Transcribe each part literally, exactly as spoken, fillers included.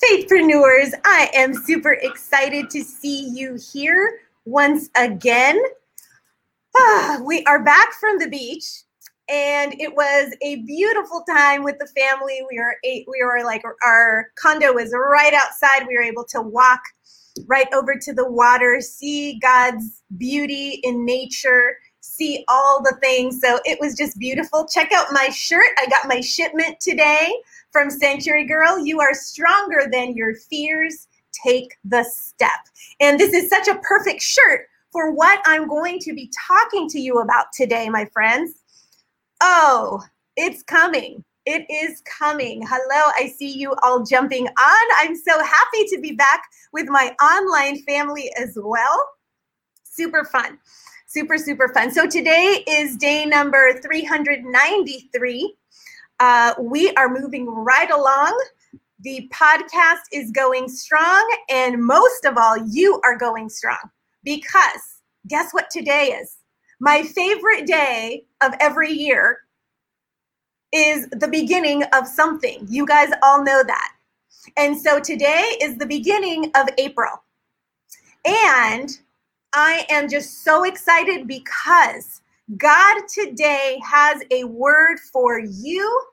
Faith-preneurs, I am super excited to see you here once again. Ah, we are back from the beach, and it was a beautiful time with the family. We were eight, we were like our condo was right outside. We were able to walk right over to the water, see God's beauty in nature, see all the things. So it was just beautiful. Check out my shirt. I got my shipment today from Sanctuary Girl. You are stronger than your fears. Take the step. And this is such a perfect shirt for what I'm going to be talking to you about today, my friends. Oh, it's coming. It is coming. Hello, I see you all jumping on. I'm so happy to be back with my online family as well. Super fun. Super, super fun. So today is day number three hundred ninety-three. Uh, we are moving right along. The podcast is going strong. And most of all, you are going strong because guess what today is? My favorite day of every year is the beginning of something. You guys all know that. And so today is the beginning of April. And I am just so excited because God today has a word for you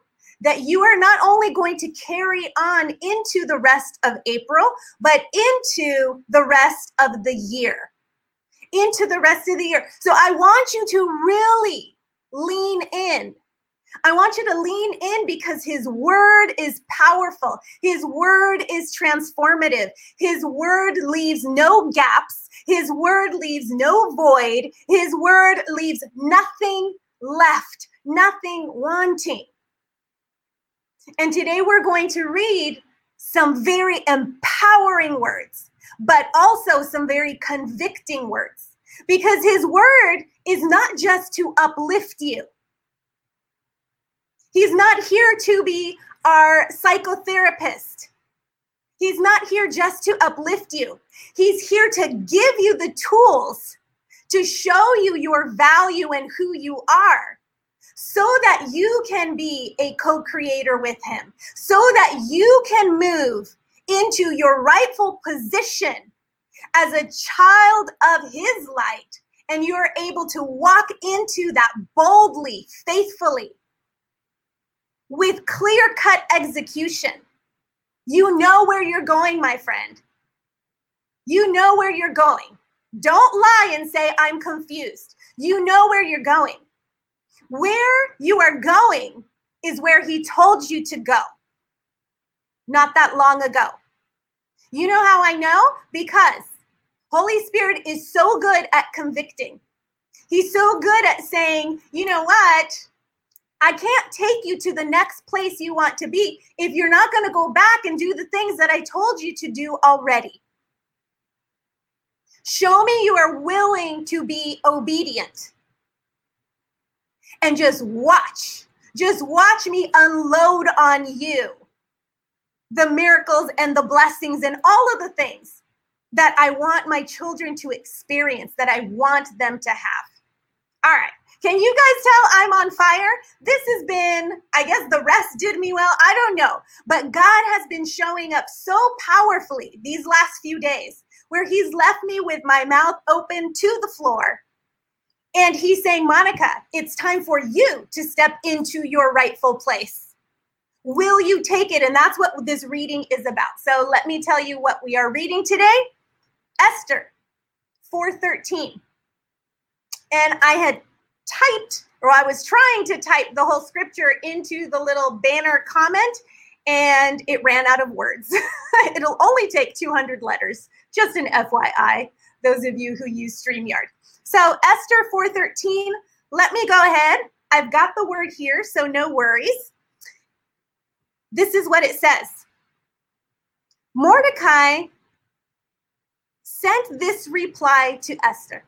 that you are not only going to carry on into the rest of April, but into the rest of the year, into the rest of the year. So I want you to really lean in. I want you to lean in because his word is powerful. His word is transformative. His word leaves no gaps. His word leaves no void. His word leaves nothing left, nothing wanting. And today we're going to read some very empowering words, but also some very convicting words, because his word is not just to uplift you. He's not here to be our psychotherapist. He's not here just to uplift you. He's here to give you the tools to show you your value and who you are so that you can be a co-creator with him, so that you can move into your rightful position as a child of his light, and you're able to walk into that boldly, faithfully, with clear-cut execution. You know where you're going, my friend. You know where you're going. Don't lie and say, I'm confused. You know where you're going. Where you are going is where he told you to go not that long ago. You know how I know? Because Holy Spirit is so good at convicting. He's so good at saying, you know what? I can't take you to the next place you want to be if you're not going to go back and do the things that I told you to do already. Show me you are willing to be obedient. And just watch. Just watch me unload on you the miracles and the blessings and all of the things that I want my children to experience, that I want them to have. All right. Can you guys tell I'm on fire? This has been, I guess the rest did me well. I don't know. But God has been showing up so powerfully these last few days where he's left me with my mouth open to the floor. And he's saying, Monica, it's time for you to step into your rightful place. Will you take it? And that's what this reading is about. So let me tell you what we are reading today. Esther four thirteen. And I had typed, or I was trying to type the whole scripture into the little banner comment, and it ran out of words. It'll only take two hundred letters, just an F Y I, those of you who use StreamYard. So Esther four thirteen, let me go ahead. I've got the word here, so no worries. This is what it says. Mordecai sent this reply to Esther.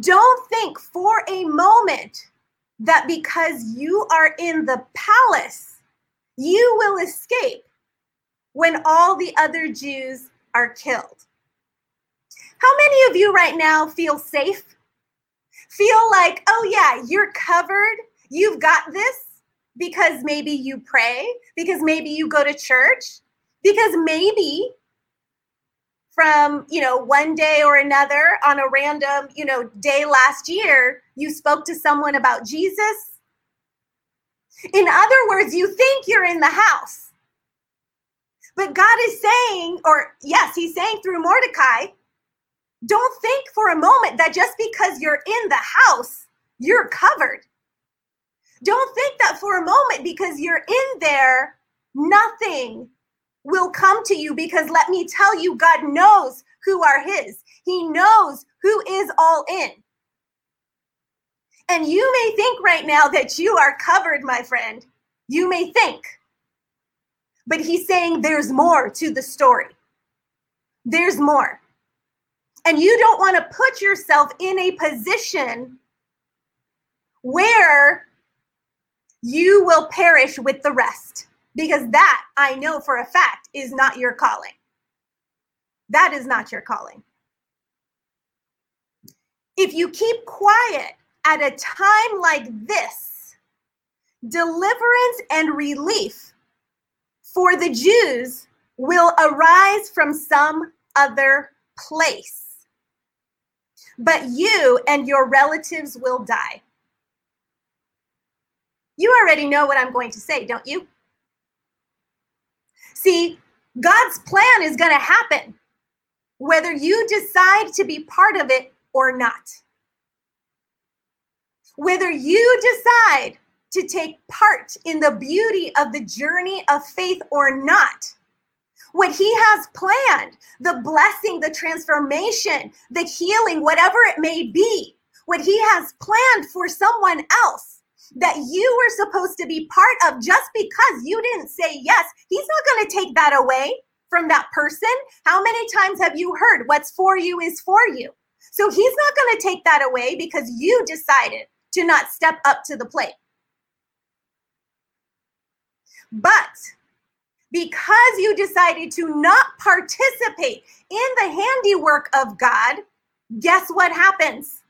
Don't think for a moment that because you are in the palace, you will escape when all the other Jews are killed. How many of you right now feel safe? Feel like, oh yeah, you're covered, you've got this, because maybe you pray, because maybe you go to church, because maybe from, you know, one day or another on a random, you know, day last year, you spoke to someone about Jesus. In other words, you think you're in the house. But God is saying, or yes, he's saying through Mordecai, don't think for a moment that just because you're in the house, you're covered. Don't think that for a moment because you're in there, nothing will come to you, because let me tell you, God knows who are his. He knows who is all in. And you may think right now that you are covered, my friend. You may think. But he's saying there's more to the story. There's more. And you don't want to put yourself in a position where you will perish with the rest. Because that, I know for a fact, is not your calling. That is not your calling. If you keep quiet at a time like this, deliverance and relief for the Jews will arise from some other place. But you and your relatives will die. You already know what I'm going to say, don't you? See, God's plan is going to happen whether you decide to be part of it or not. Whether you decide to take part in the beauty of the journey of faith or not, what he has planned, the blessing, the transformation, the healing, whatever it may be, what he has planned for someone else, that you were supposed to be part of, just because you didn't say yes, he's not going to take that away from that person. How many times have you heard what's for you is for you? So he's not going to take that away because you decided to not step up to the plate. But because you decided to not participate in the handiwork of God, guess what happens?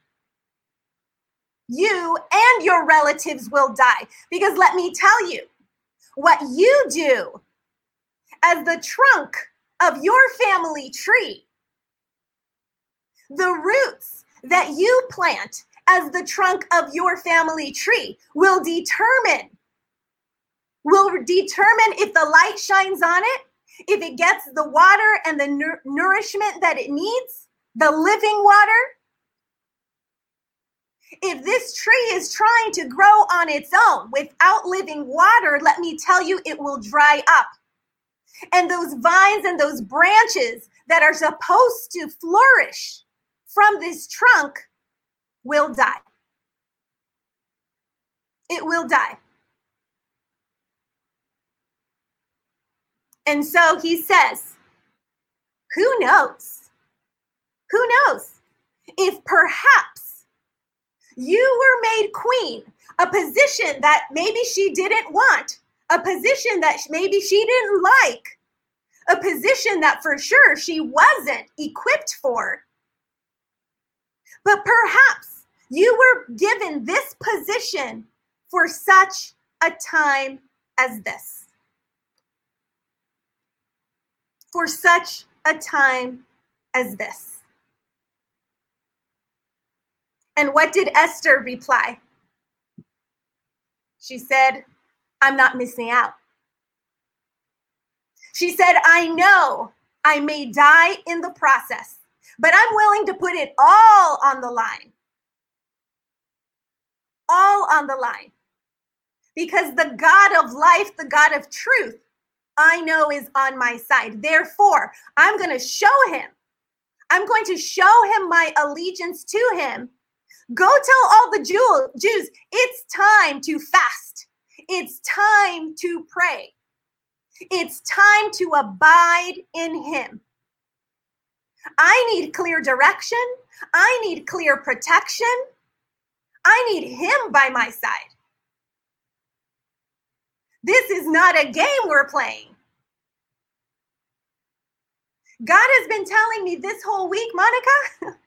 You and your relatives will die. Because let me tell you, what you do as the trunk of your family tree, the roots that you plant as the trunk of your family tree will determine, will determine if the light shines on it, if it gets the water and the nu- nourishment that it needs, the living water. If this tree is trying to grow on its own without living water, let me tell you, it will dry up. And those vines and those branches that are supposed to flourish from this trunk will die. It will die. And so he says, who knows? Who knows if perhaps you were made queen, a position that maybe she didn't want, a position that maybe she didn't like, a position that for sure she wasn't equipped for. But perhaps you were given this position for such a time as this. For such a time as this. And what did Esther reply? She said, I'm not missing out. She said, I know I may die in the process, but I'm willing to put it all on the line. All on the line. Because the God of life, the God of truth, I know is on my side. Therefore, I'm going to show him. I'm going to show him my allegiance to him. Go tell all the Jews, it's time to fast. It's time to pray. It's time to abide in him. I need clear direction. I need clear protection. I need him by my side. This is not a game we're playing. God has been telling me this whole week, Monica,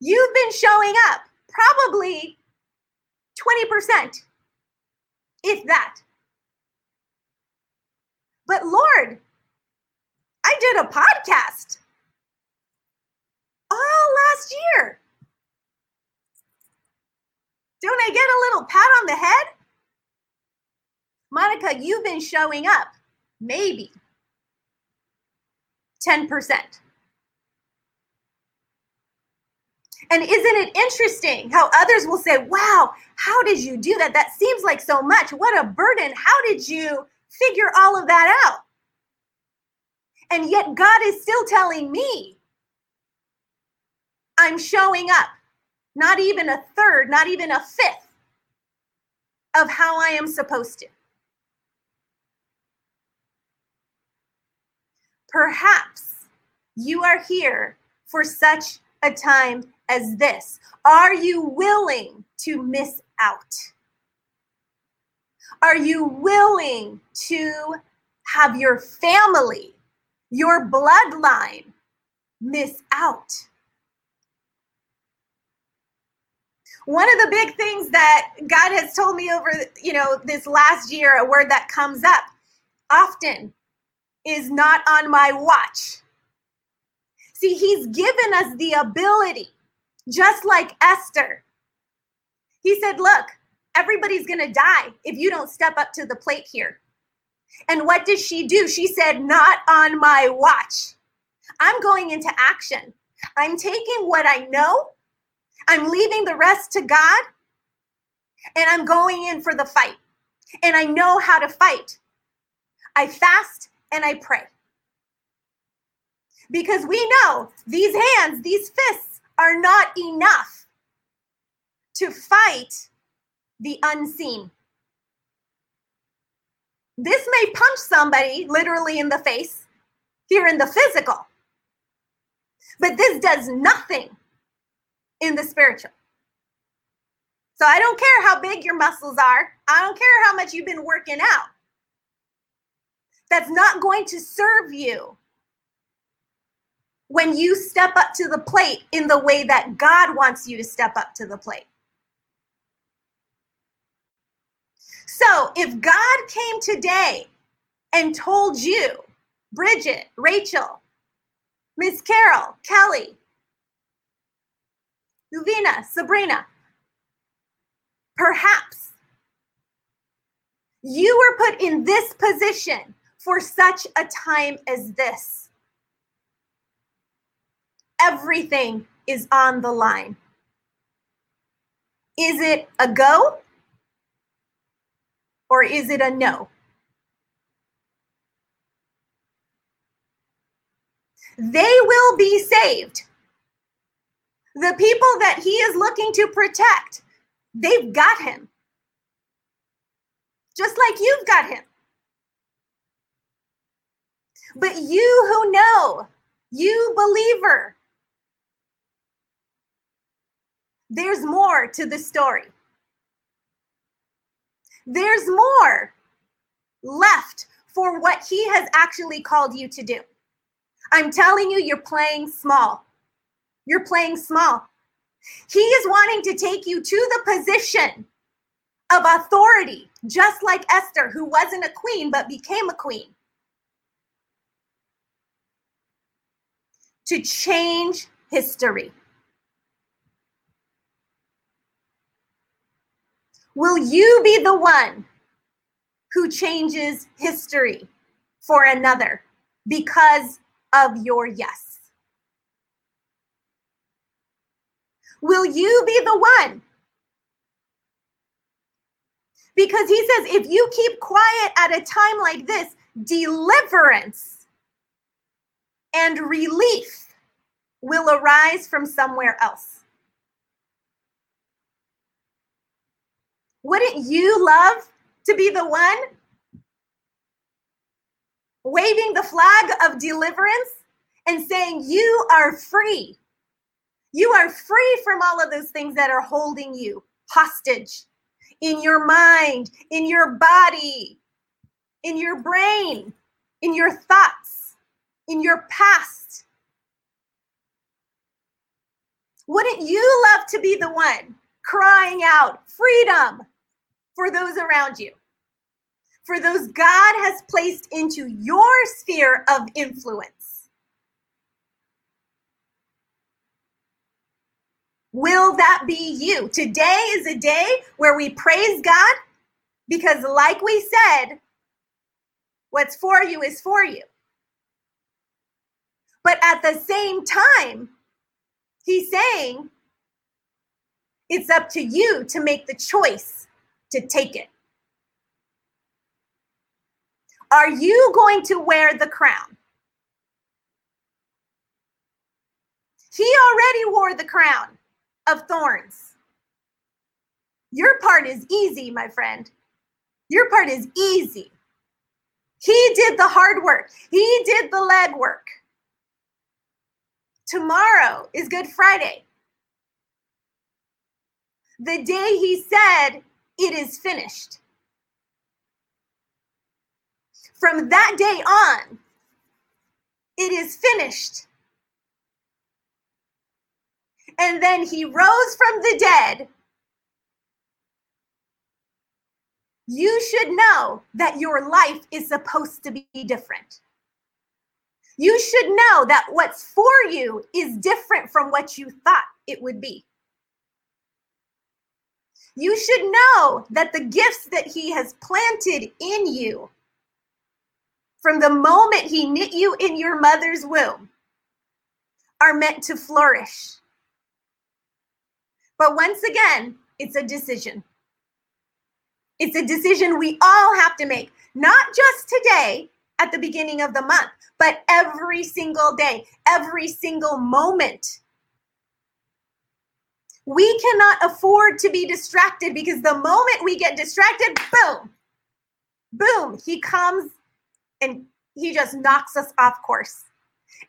you've been showing up probably twenty percent, if that. But Lord, I did a podcast all last year. Don't I get a little pat on the head? Monica, you've been showing up maybe ten percent. And isn't it interesting how others will say, wow, how did you do that? That seems like so much. What a burden. How did you figure all of that out? And yet God is still telling me, I'm showing up, not even a third, not even a fifth of how I am supposed to. Perhaps you are here for such a time as this. Are you willing to miss out? Are you willing to have your family, your bloodline, miss out? One of the big things that God has told me over, you know, this last year, a word that comes up often is not on my watch. See, he's given us the ability, just like Esther. He said, look, everybody's going to die if you don't step up to the plate here. And what did she do? She said, not on my watch. I'm going into action. I'm taking what I know. I'm leaving the rest to God. And I'm going in for the fight. And I know how to fight. I fast and I pray. Because we know these hands, these fists are not enough to fight the unseen. This may punch somebody literally in the face here in the physical, but this does nothing in the spiritual. So I don't care how big your muscles are. I don't care how much you've been working out. That's not going to serve you when you step up to the plate in the way that God wants you to step up to the plate. So if God came today and told you, Bridget, Rachel, Miss Carol, Kelly, Luvina, Sabrina, perhaps you were put in this position for such a time as this. Everything is on the line. Is it a go or is it a no? They will be saved. The people that he is looking to protect, they've got him. Just like you've got him. But you who know, you believer, there's more to the story. There's more left for what he has actually called you to do. I'm telling you, you're playing small. You're playing small. He is wanting to take you to the position of authority, just like Esther, who wasn't a queen but became a queen, to change history. Will you be the one who changes history for another because of your yes? Will you be the one? Because he says, if you keep quiet at a time like this, deliverance and relief will arise from somewhere else. Wouldn't you love to be the one waving the flag of deliverance and saying, you are free. You are free from all of those things that are holding you hostage in your mind, in your body, in your brain, in your thoughts, in your past. Wouldn't you love to be the one crying out freedom for those around you, for those God has placed into your sphere of influence? Will that be you? Today is a day where we praise God because, like we said, what's for you is for you. But at the same time, he's saying it's up to you to make the choice to take it. Are you going to wear the crown? He already wore the crown of thorns. Your part is easy, my friend. Your part is easy. He did the hard work. He did the leg work. Tomorrow is Good Friday, the day he said, it is finished. From that day on, it is finished. And then he rose from the dead. You should know that your life is supposed to be different. You should know that what's for you is different from what you thought it would be. You should know that the gifts that he has planted in you, from the moment he knit you in your mother's womb, are meant to flourish. But once again, it's a decision. It's a decision we all have to make, not just today at the beginning of the month, but every single day, every single moment. We cannot afford to be distracted, because the moment we get distracted, boom, boom, he comes and he just knocks us off course.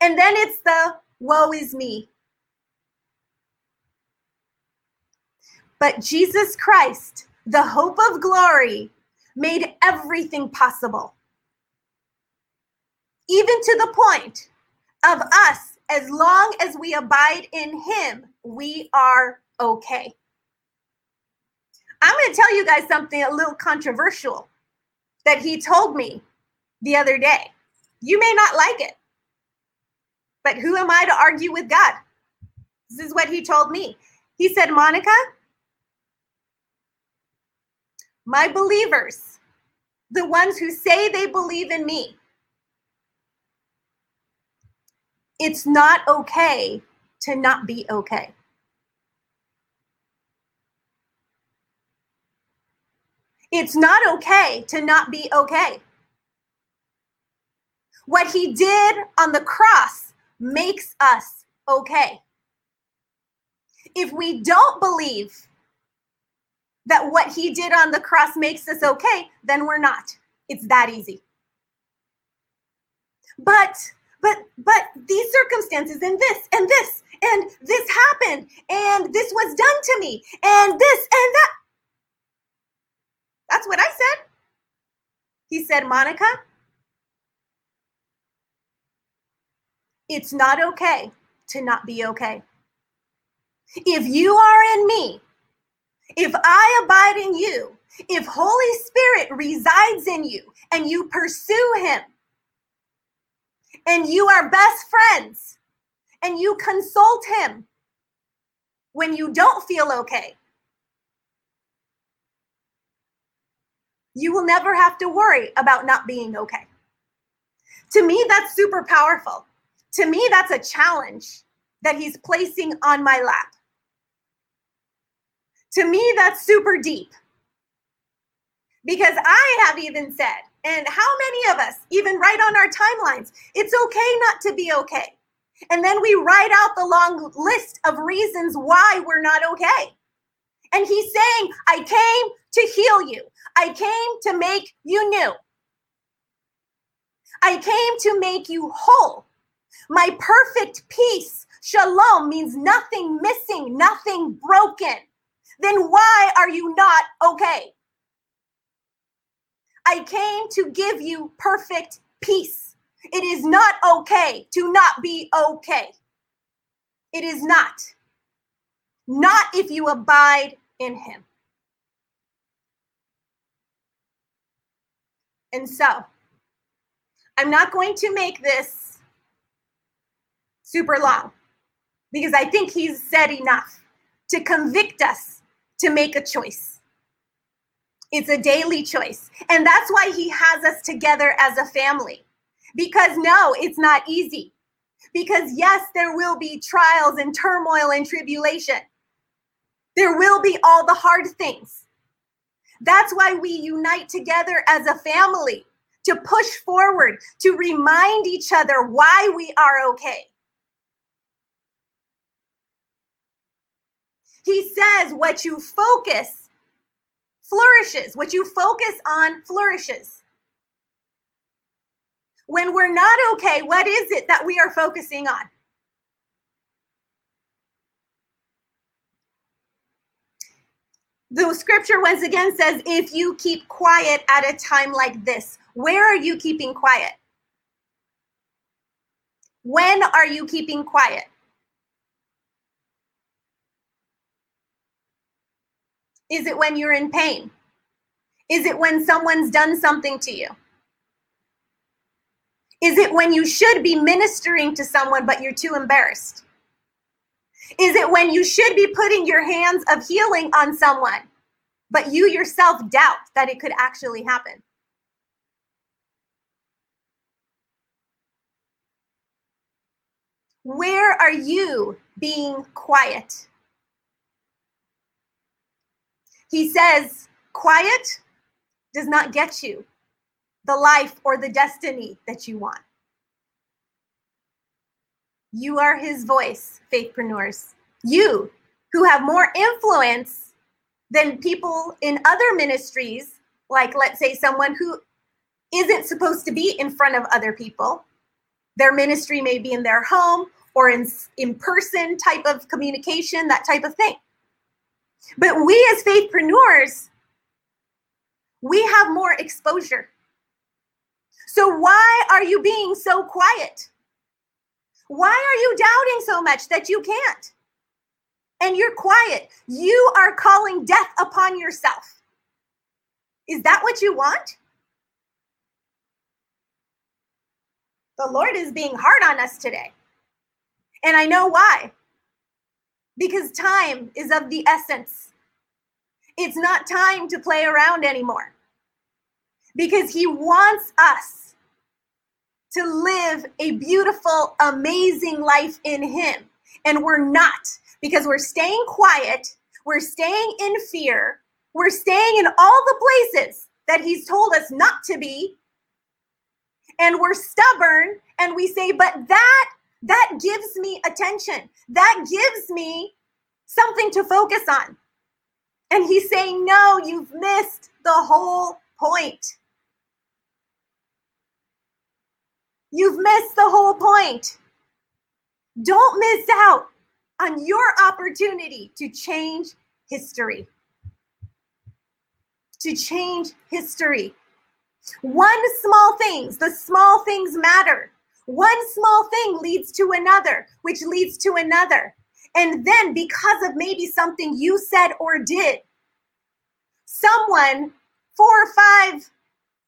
And then it's the woe is me. But Jesus Christ, the hope of glory, made everything possible, even to the point of us, as long as we abide in him, we are okay. I'm going to tell you guys something a little controversial that he told me the other day. You may not like it, but who am I to argue with God? This is what he told me. He said, Monica, my believers, the ones who say they believe in me, it's not okay to not be okay. It's not okay to not be okay. What he did on the cross makes us okay. If we don't believe that what he did on the cross makes us okay, then we're not. It's that easy. But, but, but these circumstances and this and this and this happened and this was done to me and this and that. That's what I said. He said, Monica, it's not okay to not be okay. If you are in me, if I abide in you, if Holy Spirit resides in you and you pursue him and you are best friends and you consult him when you don't feel okay, you will never have to worry about not being okay. To me, that's super powerful. To me, that's a challenge that he's placing on my lap. To me, that's super deep, because I have even said, and how many of us, even right on our timelines, it's okay not to be okay. And then we write out the long list of reasons why we're not okay. And he's saying, I came to heal you. I came to make you new. I came to make you whole. My perfect peace, shalom, means nothing missing, nothing broken. Then why are you not okay? I came to give you perfect peace. It is not okay to not be okay. It is not. Not if you abide in him. And so, I'm not going to make this super long because I think he's said enough to convict us to make a choice. It's a daily choice. And that's why he has us together as a family. Because no, it's not easy. Because yes, there will be trials and turmoil and tribulation. There will be all the hard things. That's why we unite together as a family to push forward, to remind each other why we are okay. He says what you focus flourishes. What you focus on flourishes. When we're not okay, what is it that we are focusing on? The scripture once again says, if you keep quiet at a time like this, where are you keeping quiet? When are you keeping quiet? Is it when you're in pain? Is it when someone's done something to you? Is it when you should be ministering to someone, but you're too embarrassed? Is it when you should be putting your hands of healing on someone, but you yourself doubt that it could actually happen? Where are you being quiet? He says, quiet does not get you the life or the destiny that you want. You are his voice, faithpreneurs. You, who have more influence than people in other ministries, like let's say someone who isn't supposed to be in front of other people. Their ministry may be in their home or in in-person type of communication, that type of thing. But we as faithpreneurs, we have more exposure. So why are you being so quiet? Why are you doubting so much that you can't? And you're quiet. You are calling death upon yourself. Is that what you want? The Lord is being hard on us today. And I know why. Because time is of the essence. It's not time to play around anymore. Because he wants us to live a beautiful, amazing life in him. And we're not, because we're staying quiet, we're staying in fear, we're staying in all the places that he's told us not to be. And we're stubborn, and we say, but that, that gives me attention. That gives me something to focus on. And he's saying, no, you've missed the whole point. You've missed the whole point. Don't miss out on your opportunity to change history. To change history. One small thing, the small things matter. One small thing leads to another, which leads to another. And then because of maybe something you said or did, someone four or five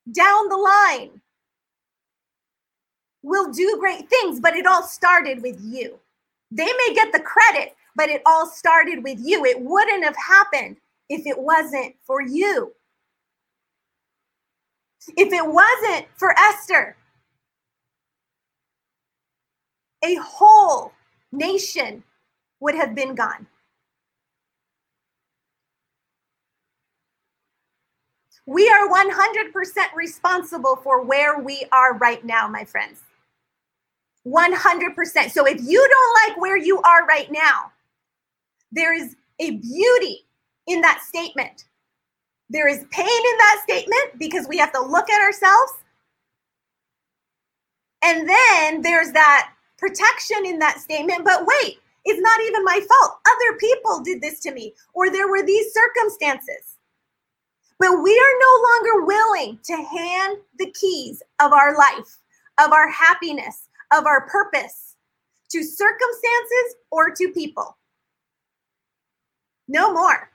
down the line will do great things, but it all started with you. They may get the credit, but it all started with you. It wouldn't have happened if it wasn't for you. If it wasn't for Esther, a whole nation would have been gone. We are one hundred percent responsible for where we are right now, my friends. one hundred percent. So if you don't like where you are right now, there is a beauty in that statement. There is pain in that statement because we have to look at ourselves. And then there's that protection in that statement, but wait, it's not even my fault. Other people did this to me, or there were these circumstances. But we are no longer willing to hand the keys of our life, of our happiness, of our purpose to circumstances or to people. No more.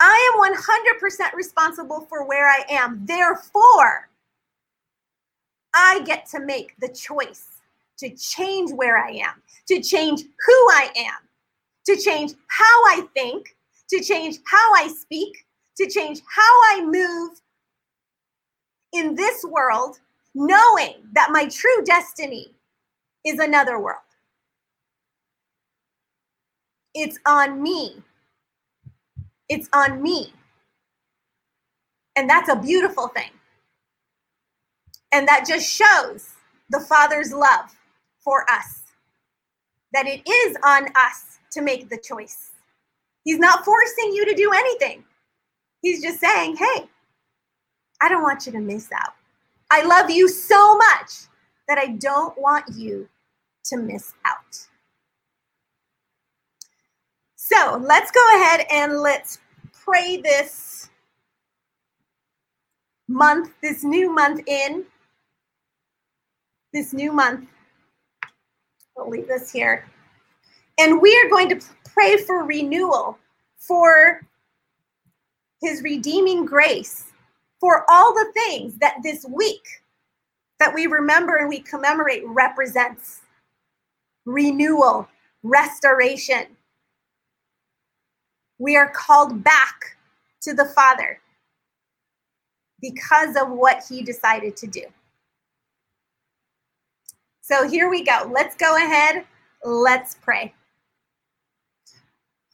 I am one hundred percent responsible for where I am. Therefore, I get to make the choice to change where I am, to change who I am, to change how I think, to change how I speak, to change how I move in this world, knowing that my true destiny is another world. It's on me. It's on me. And that's a beautiful thing. And that just shows the Father's love for us, that it is on us to make the choice. He's not forcing you to do anything. He's just saying, hey, I don't want you to miss out. I love you so much that I don't want you to miss out. So let's go ahead and let's pray this month, this new month in. This new month. We'll leave this here. And we are going to pray for renewal, for his redeeming grace, for all the things that this week that we remember and we commemorate represents renewal, restoration. We are called back to the Father because of what he decided to do. So here we go. Let's go ahead. Let's pray.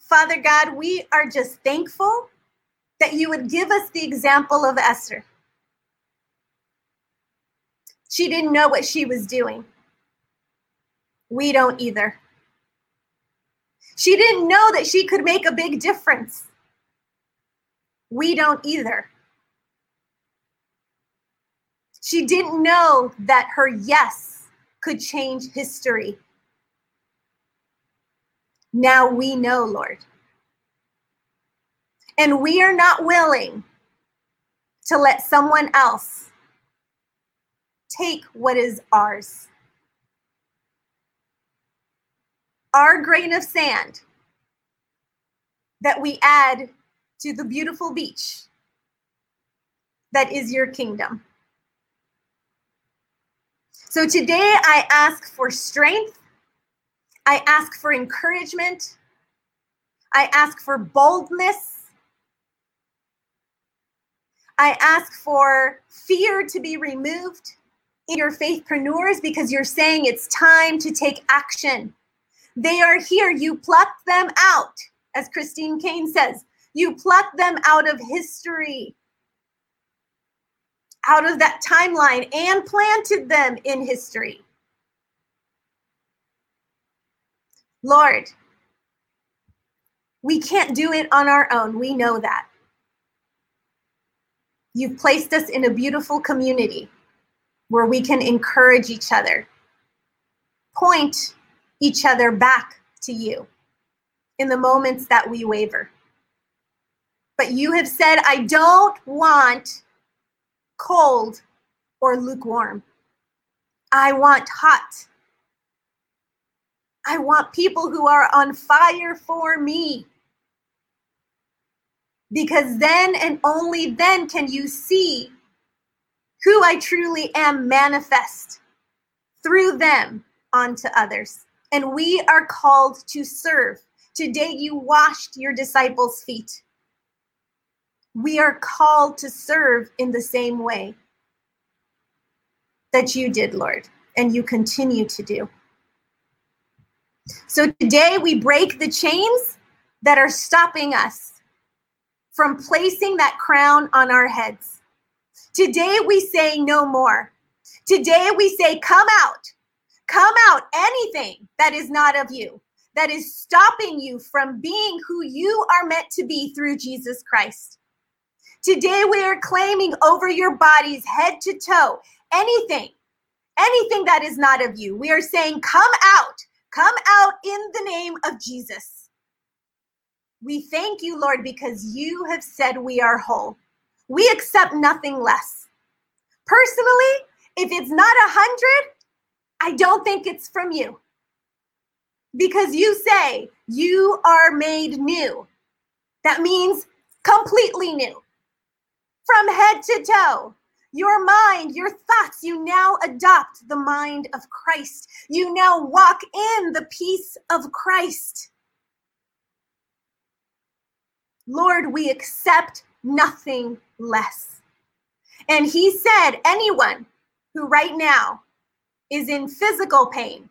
Father God, we are just thankful that you would give us the example of Esther. She didn't know what she was doing. We don't either. She didn't know that she could make a big difference. We don't either. She didn't know that her yes could change history. Now we know, Lord. And we are not willing to let someone else take what is ours. Our grain of sand that we add to the beautiful beach that is your kingdom. So today I ask for strength, I ask for encouragement, I ask for boldness, I ask for fear to be removed in your faithpreneurs, because you're saying it's time to take action. They are here, you plucked them out, as Christine Caine says, you plucked them out of history, out of that timeline, and planted them in history. Lord, we can't do it on our own. We know that. You've placed us in a beautiful community where we can encourage each other, point each other back to you in the moments that we waver. But you have said, I don't want cold or lukewarm. I want hot. I want people who are on fire for me. Because then and only then can you see who I truly am manifest through them onto others. And we are called to serve. Today you washed your disciples' feet. We are called to serve in the same way that you did, Lord, and you continue to do. So today we break the chains that are stopping us from placing that crown on our heads. Today we say no more. Today we say, come out, come out, anything that is not of you, that is stopping you from being who you are meant to be through Jesus Christ. Today we are claiming over your bodies, head to toe, anything, anything that is not of you. We are saying, come out, come out in the name of Jesus. We thank you, Lord, because you have said we are whole. We accept nothing less. Personally, if it's not a hundred, I don't think it's from you. Because you say you are made new. That means completely new. From head to toe, your mind, your thoughts, you now adopt the mind of Christ. You now walk in the peace of Christ. Lord, we accept nothing less. And he said, anyone who right now is in physical pain,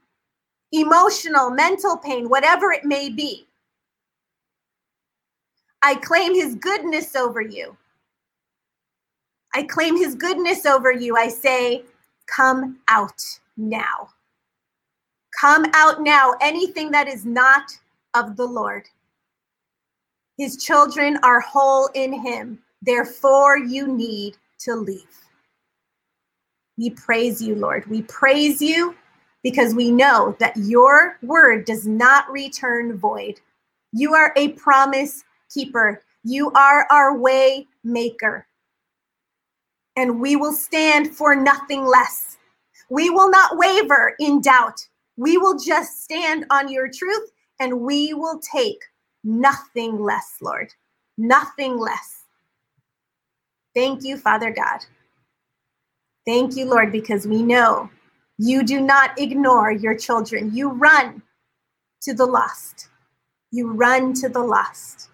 emotional, mental pain, whatever it may be, I claim his goodness over you. I claim his goodness over you. I say, come out now. Come out now, anything that is not of the Lord. His children are whole in him. Therefore, you need to leave. We praise you, Lord. We praise you because we know that your word does not return void. You are a promise keeper. You are our way maker. And we will stand for nothing less. We will not waver in doubt. We will just stand on your truth, and we will take nothing less, Lord. Nothing less. Thank you, Father God. Thank you, Lord, because we know you do not ignore your children. You run to the lost. You run to the lost.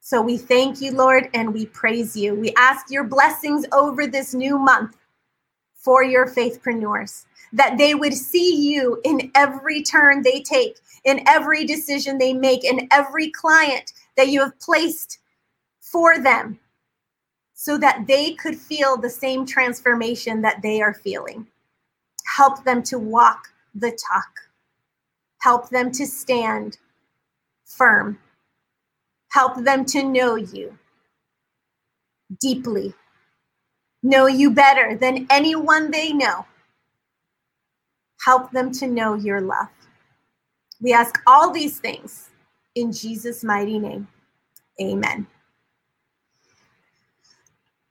So we thank you, Lord, and we praise you. We ask your blessings over this new month for your faithpreneurs, that they would see you in every turn they take, in every decision they make, in every client that you have placed for them, so that they could feel the same transformation that they are feeling. Help them to walk the talk. Help them to stand firm. Help them to know you deeply, know you better than anyone they know. Help them to know your love. We ask all these things in Jesus' mighty name. Amen.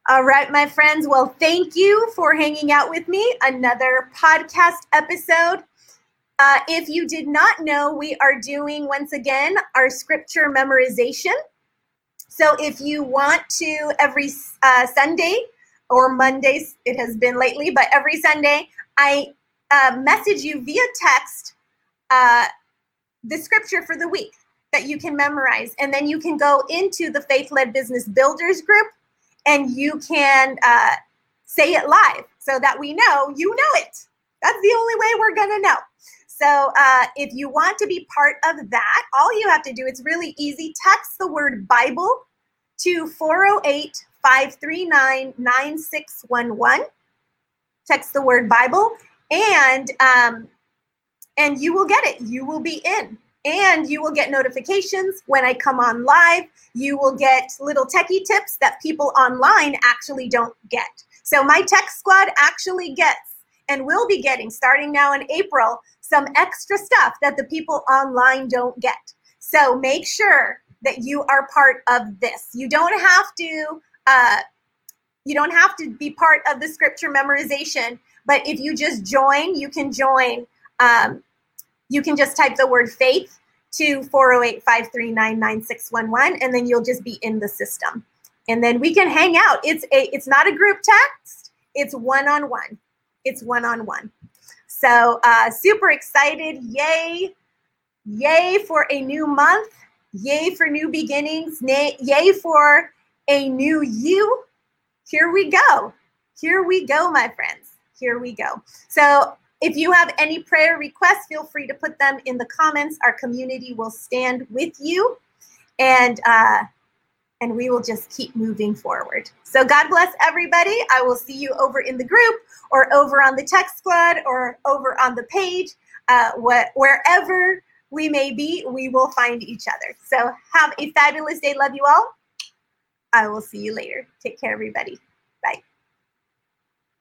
All right, my friends. Well, thank you for hanging out with me. Another podcast episode. Uh, if you did not know, we are doing, once again, our scripture memorization. So if you want to, every uh, Sunday or Mondays, it has been lately, but every Sunday, I uh, message you via text uh, the scripture for the week that you can memorize. And then you can go into the Faith Led Business Builders group, and you can uh, say it live so that we know you know it. That's the only way we're going to know. So uh, if you want to be part of that, all you have to do, it's really easy, text the word Bible to four oh eight, five three nine, nine six one one. Text the word Bible, and um, and you will get it. You will be in. And you will get notifications when I come on live. You will get little techie tips that people online actually don't get. So my tech squad actually gets, and will be getting, starting now in April, some extra stuff that the people online don't get. So make sure that you are part of this. You don't have to, uh, you don't have to be part of the scripture memorization, but if you just join, you can join. Um, you can just type the word faith to four oh eight, five three nine, nine six one one, and then you'll just be in the system. And then we can hang out. It's a, it's not a group text. It's one-on-one. It's one-on-one. So uh, super excited. Yay. Yay for a new month. Yay for new beginnings. Yay for a new you. Here we go. Here we go, my friends. Here we go. So if you have any prayer requests, feel free to put them in the comments. Our community will stand with you, and uh, and we will just keep moving forward. So God bless everybody. I will see you over in the group, or over on the tech squad, or over on the page. Uh, wh- wherever we may be, we will find each other. So have a fabulous day. Love you all. I will see you later. Take care, everybody.